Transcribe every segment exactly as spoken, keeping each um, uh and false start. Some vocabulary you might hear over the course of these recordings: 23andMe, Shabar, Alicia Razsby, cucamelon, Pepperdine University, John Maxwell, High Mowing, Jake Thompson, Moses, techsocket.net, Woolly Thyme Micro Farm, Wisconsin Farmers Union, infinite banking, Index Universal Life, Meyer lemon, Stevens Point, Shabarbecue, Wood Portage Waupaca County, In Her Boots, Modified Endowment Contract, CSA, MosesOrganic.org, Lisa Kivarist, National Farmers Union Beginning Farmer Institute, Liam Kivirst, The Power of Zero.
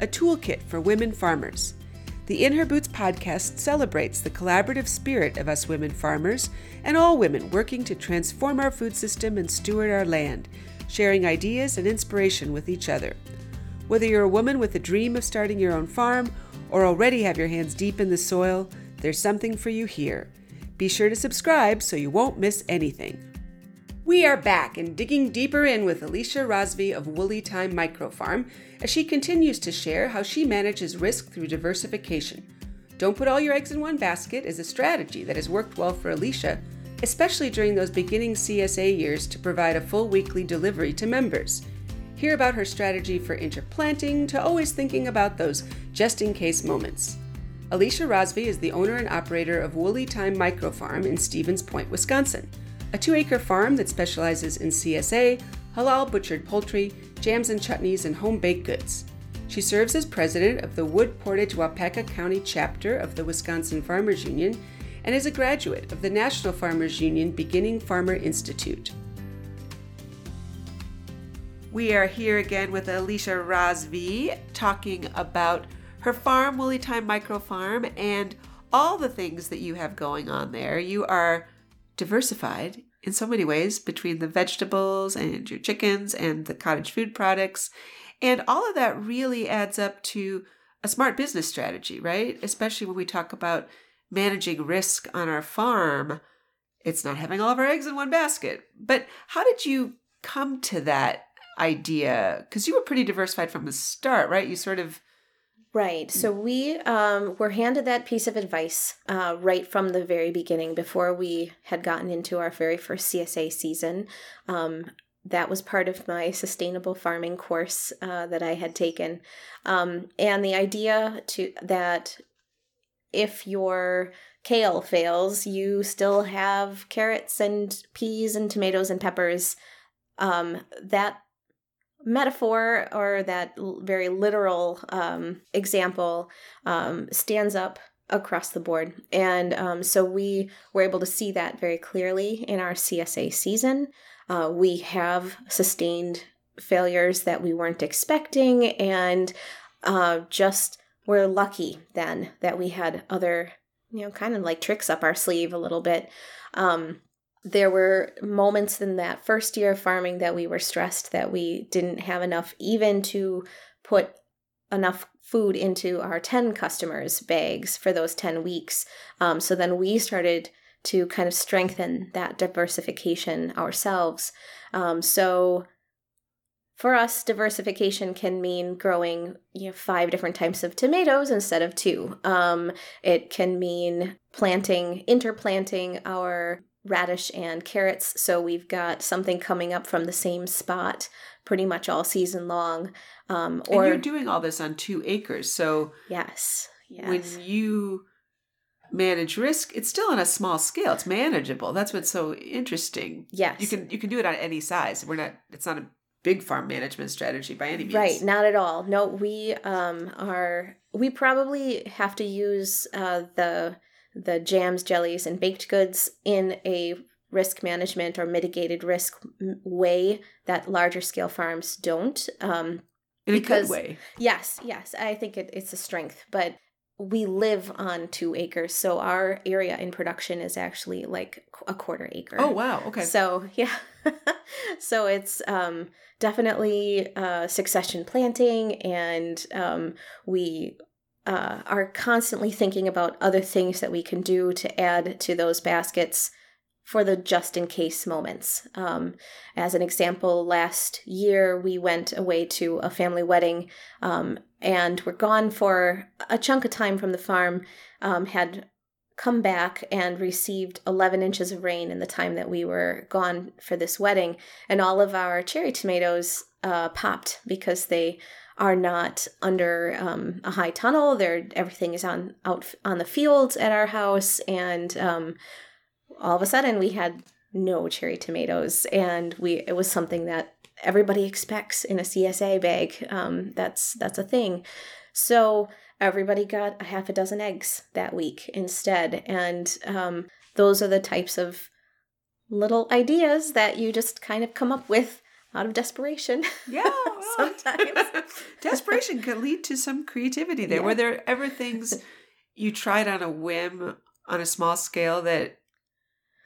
a toolkit for women farmers. The In Her Boots podcast celebrates the collaborative spirit of us women farmers and all women working to transform our food system and steward our land, sharing ideas and inspiration with each other. Whether you're a woman with a dream of starting your own farm or already have your hands deep in the soil, there's something for you here. Be sure to subscribe so you won't miss anything. We are back and digging deeper in with Alicia Razsby of Woolly Thyme Micro Farm as she continues to share how she manages risk through diversification. Don't put all your eggs in one basket is a strategy that has worked well for Alicia, especially during those beginning C S A years to provide a full weekly delivery to members. Hear about her strategy for interplanting to always thinking about those just-in-case moments. Alicia Razsby is the owner and operator of Woolly Thyme Micro Farm in Stevens Point, Wisconsin, a two-acre farm that specializes in C S A, halal butchered poultry, jams and chutneys, and home-baked goods. She serves as president of the Wood Portage Waupaca County chapter of the Wisconsin Farmers Union and is a graduate of the National Farmers Union Beginning Farmer Institute. We are here again with Alicia Razsby talking about her farm, Woolly Thyme Micro Farm, and all the things that you have going on there. You are diversified in so many ways between the vegetables and your chickens and the cottage food products. And all of that really adds up to a smart business strategy, right? Especially when we talk about managing risk on our farm. It's not having all of our eggs in one basket. But how did you come to that idea? Because you were pretty diversified from the start, right? You sort of Right. So we um, were handed that piece of advice uh, right from the very beginning before we had gotten into our very first C S A season. Um, that was part of my sustainable farming course uh, that I had taken. Um, and the idea to that if your kale fails, you still have carrots and peas and tomatoes and peppers. Um, that metaphor or that very literal um, example um, stands up across the board. And um, so we were able to see that very clearly in our C S A season. Uh, we have sustained failures that we weren't expecting, and uh, just we're lucky then that we had other, you know, kind of like tricks up our sleeve a little bit. Um, There were moments in that first year of farming that we were stressed that we didn't have enough even to put enough food into our ten customers' bags for those ten weeks. Um, so then we started to kind of strengthen that diversification ourselves. Um, so for us, diversification can mean growing, you know, five different types of tomatoes instead of two. Um, it can mean planting, interplanting our radish and carrots, so we've got something coming up from the same spot pretty much all season long. Um, or and you're doing all this on two acres, so yes, yes. When you manage risk, it's still on a small scale. It's manageable. That's what's so interesting. Yes, you can you can do it on any size. We're not. It's not a big farm management strategy by any means. Right, not at all. No, we um are. We probably have to use uh, the. the jams, jellies, and baked goods in a risk management or mitigated risk way that larger scale farms don't. Um, in because, a good way. Yes, yes. I think it, it's a strength, but we live on two acres. So our area in production is actually like a quarter acre. Oh, wow. Okay. So, yeah. So it's um, definitely uh, succession planting, and um, we... Uh, are constantly thinking about other things that we can do to add to those baskets for the just-in-case moments. Um, as an example, last year we went away to a family wedding um, and were gone for a chunk of time from the farm, um, had come back and received eleven inches of rain in the time that we were gone for this wedding. And all of our cherry tomatoes uh, popped because they are not under um, a high tunnel. They're, everything is on out on the fields at our house. And um, all of a sudden we had no cherry tomatoes. And we it was something that everybody expects in a C S A bag. Um, that's that's a thing. So everybody got a half a dozen eggs that week instead. And um, those are the types of little ideas that you just kind of come up with out of desperation. Yeah. Well, sometimes. Desperation can lead to some creativity there. Yeah. Were there ever things you tried on a whim on a small scale that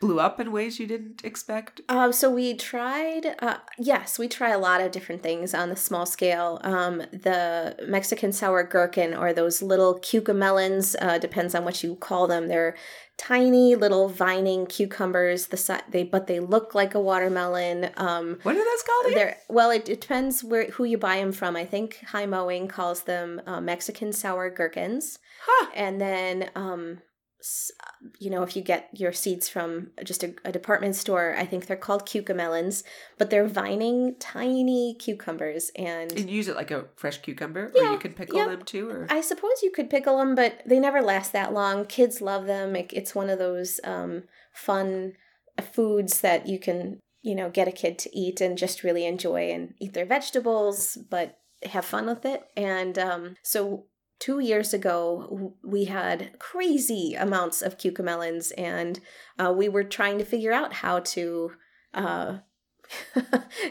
blew up in ways you didn't expect? Uh, so we tried, uh, yes, we try a lot of different things on the small scale. Um, the Mexican sour gherkin, or those little cucamelons, uh, depends on what you call them. They're tiny little vining cucumbers, the si- they but they look like a watermelon. Um, what are those called again? Well, it, it depends where who you buy them from. I think High Mowing calls them uh, Mexican sour gherkins. Huh. And then... Um, you know, if you get your seeds from just a, a department store, I think they're called cucamelons, but they're vining tiny cucumbers. And, and you use it like a fresh cucumber, yeah, or you can pickle yeah. them too? Or I suppose you could pickle them, but they never last that long. Kids love them. It, it's one of those um, fun foods that you can, you know, get a kid to eat and just really enjoy and eat their vegetables, but have fun with it. And um, so... Two years ago, we had crazy amounts of cucamelons, and uh, we were trying to figure out how to uh,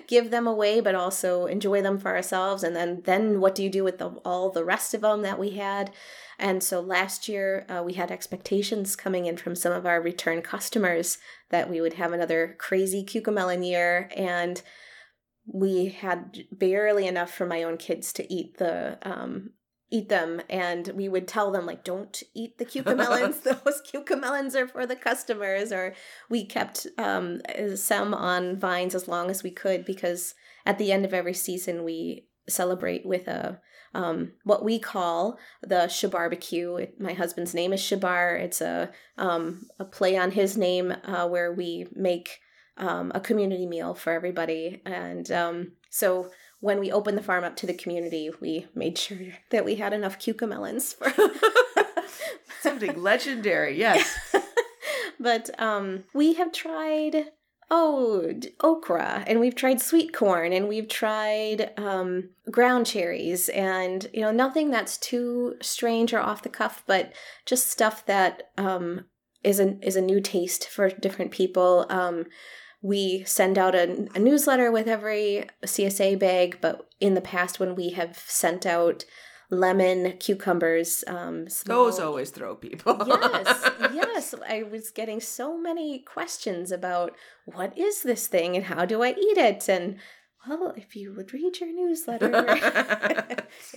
give them away, but also enjoy them for ourselves. And then, then what do you do with the, all the rest of them that we had? And so last year, uh, we had expectations coming in from some of our return customers that we would have another crazy cucamelon year, and we had barely enough for my own kids to eat the um eat them. And we would tell them, like, don't eat the cucamelons. Those cucamelons are for the customers. Or we kept um, some on vines as long as we could, because at the end of every season, we celebrate with a um, what we call the Shabarbecue. It, my husband's name is Shabar. It's a, um, a play on his name uh, where we make um, a community meal for everybody. And um, so when we opened the farm up to the community, we made sure that we had enough cucamelons for something legendary, yes. But um, we have tried, oh, okra, and we've tried sweet corn, and we've tried um, ground cherries, and, you know, nothing that's too strange or off the cuff, but just stuff that um, is a, is a new taste for different people. Um We send out a, a newsletter with every C S A bag, but in the past when we have sent out lemon, cucumbers, um, small... those always throw people. Yes, yes. I was getting so many questions about what is this thing and how do I eat it? And, well, if you would read your newsletter,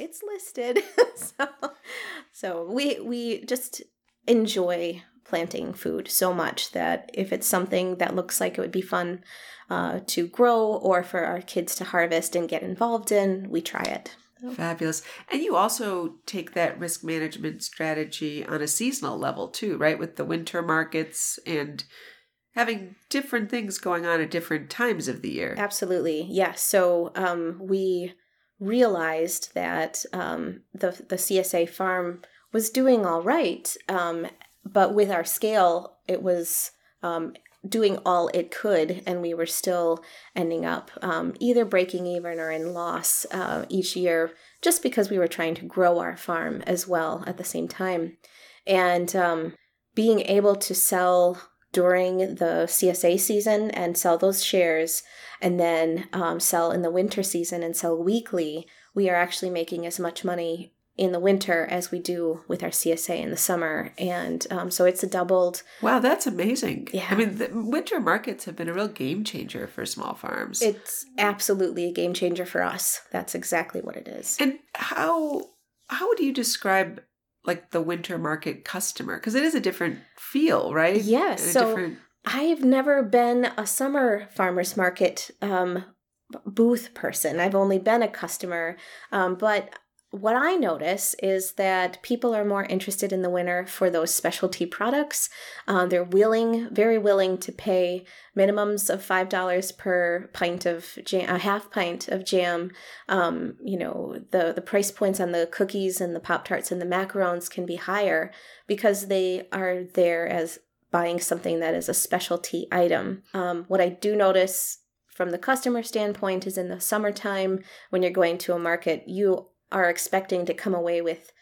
it's listed. so, so we we just enjoy planting food so much that if it's something that looks like it would be fun uh, to grow or for our kids to harvest and get involved in, we try it. Fabulous. And you also take that risk management strategy on a seasonal level too, right? With the winter markets and having different things going on at different times of the year. Absolutely. Yeah. So um, we realized that um, the, the C S A farm was doing all right, um, but with our scale, it was um, doing all it could, and we were still ending up um, either breaking even or in loss uh, each year, just because we were trying to grow our farm as well at the same time. And um, being able to sell during the C S A season and sell those shares, and then um, sell in the winter season and sell weekly, we are actually making as much money in the winter as we do with our C S A in the summer. And um, so it's a doubled. Wow, that's amazing. Yeah. I mean, the winter markets have been a real game changer for small farms. It's absolutely a game changer for us. That's exactly what it is. And how how would you describe, like, the winter market customer? Because it is a different feel, right? Yes. Yeah, so different... I've never been a summer farmers market um, booth person. I've only been a customer, um, but what I notice is that people are more interested in the winter for those specialty products. Um, they're willing, very willing to pay minimums of five dollars per pint of jam, a half pint of jam. Um, you know, the, the price points on the cookies and the Pop-Tarts and the macarons can be higher because they are there as buying something that is a specialty item. Um, what I do notice from the customer standpoint is in the summertime, when you're going to a market, you are expecting to come away with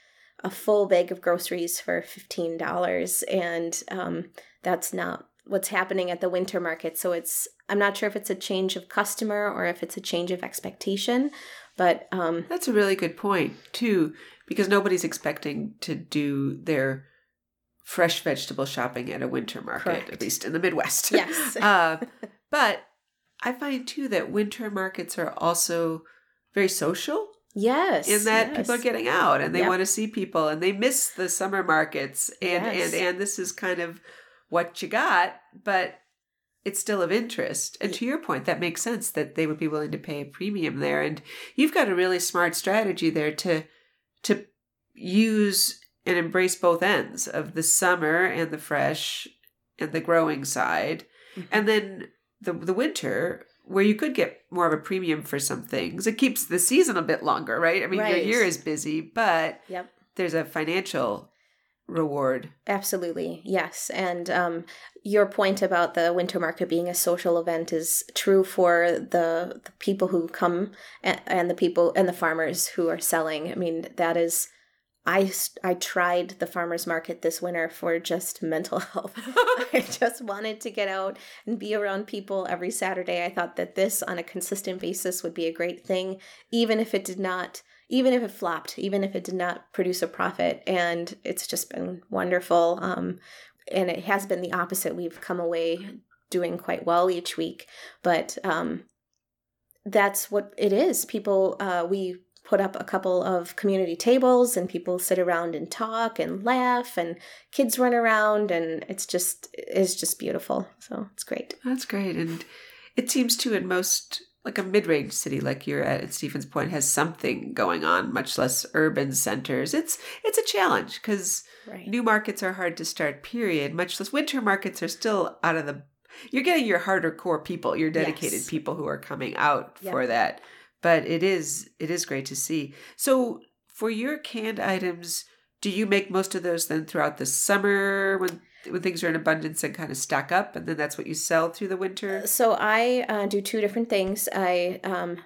a full bag of groceries for fifteen dollars. And um, that's not what's happening at the winter market. So it's, I'm not sure if it's a change of customer or if it's a change of expectation, but... Um, that's a really good point too, because nobody's expecting to do their fresh vegetable shopping at a winter market, correct. At least in the Midwest. Yes. uh, but I find too that winter markets are also very social. Yes. In that yes. people are getting out and they yep. want to see people and they miss the summer markets. And, yes. and and this is kind of what you got, but it's still of interest. And to your point, that makes sense that they would be willing to pay a premium there. And you've got a really smart strategy there to to use and embrace both ends of the summer and the fresh and the growing side. Mm-hmm. And then the the winter where you could get more of a premium for some things. It keeps the season a bit longer, right? I mean, right. your year is busy, but yep. there's a financial reward. Absolutely. Yes. And um, your point about the winter market being a social event is true for the, the people who come and, and the people and the farmers who are selling. I mean, that is... I, I tried the farmer's market this winter for just mental health. I just wanted to get out and be around people every Saturday. I thought that this on a consistent basis would be a great thing, even if it did not, even if it flopped, even if it did not produce a profit. And it's just been wonderful. Um, and it has been the opposite. We've come away doing quite well each week, but um, that's what it is. People, uh, we put up a couple of community tables and people sit around and talk and laugh and kids run around and it's just, it's just beautiful. So it's great. That's great. And it seems too in most, like a mid-range city like you're at, at Stevens Point has something going on, much less urban centers. It's, it's a challenge because right. new markets are hard to start, period. Much less winter markets are still out of the, you're getting your harder core people, your dedicated yes. people who are coming out yep. for that. But it is it is great to see. So for your canned items, do you make most of those then throughout the summer when when things are in abundance and kind of stack up, and then that's what you sell through the winter? So I uh, do two different things. I um,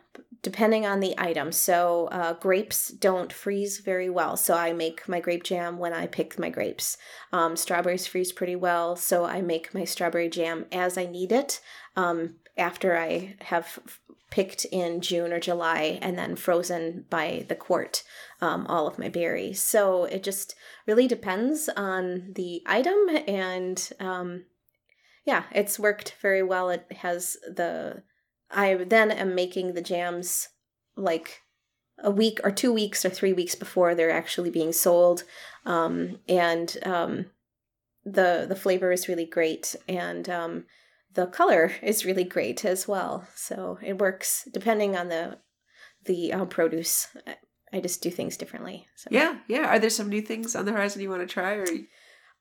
depending on the item. So uh, grapes don't freeze very well, so I make my grape jam when I pick my grapes. Um, strawberries freeze pretty well, so I make my strawberry jam as I need it um, after I have picked in June or July and then frozen by the quart, um, all of my berries. So it just really depends on the item. And um, yeah, it's worked very well. It has the, I then am making the jams like a week or two weeks or three weeks before they're actually being sold. Um, and um, the, the flavor is really great. And um, the color is really great as well. So it works depending on the the uh, produce. I just do things differently. So. Yeah, yeah. Are there some new things on the horizon you want to try? Or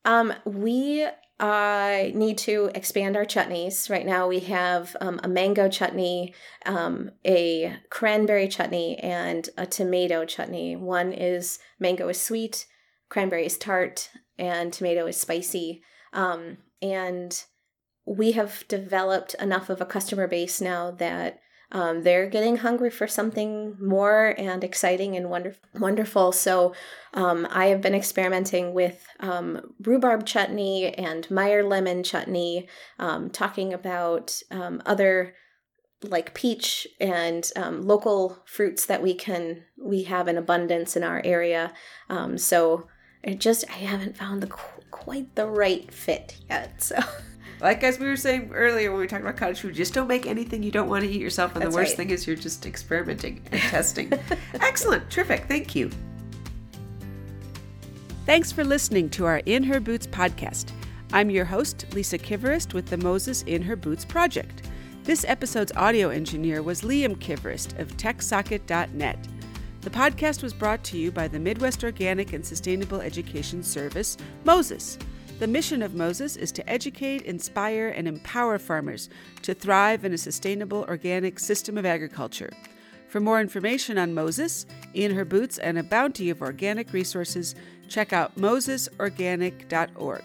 um, we uh, need to expand our chutneys. Right now we have um, a mango chutney, um, a cranberry chutney, and a tomato chutney. One is mango is sweet, cranberry is tart, and tomato is spicy. Um, and... We have developed enough of a customer base now that um, they're getting hungry for something more and exciting and wonder- wonderful. So um, I have been experimenting with um, rhubarb chutney and Meyer lemon chutney, um, talking about um, other like peach and um, local fruits that we can we have in abundance in our area. Um, so it just I haven't found the quite the right fit yet. So. Like as we were saying earlier when we talked about cottage food, just don't make anything you don't want to eat yourself. And That's the worst right. thing is you're just experimenting and testing. Excellent. Terrific. Thank you. Thanks for listening to our In Her Boots podcast. I'm your host, Lisa Kivarist, with the Moses In Her Boots project. This episode's audio engineer was Liam Kivirst of tech socket dot net. The podcast was brought to you by the Midwest Organic and Sustainable Education Service, Moses. The mission of Moses is to educate, inspire, and empower farmers to thrive in a sustainable organic system of agriculture. For more information on Moses, In Her Boots, and a bounty of organic resources, check out Moses Organic dot org.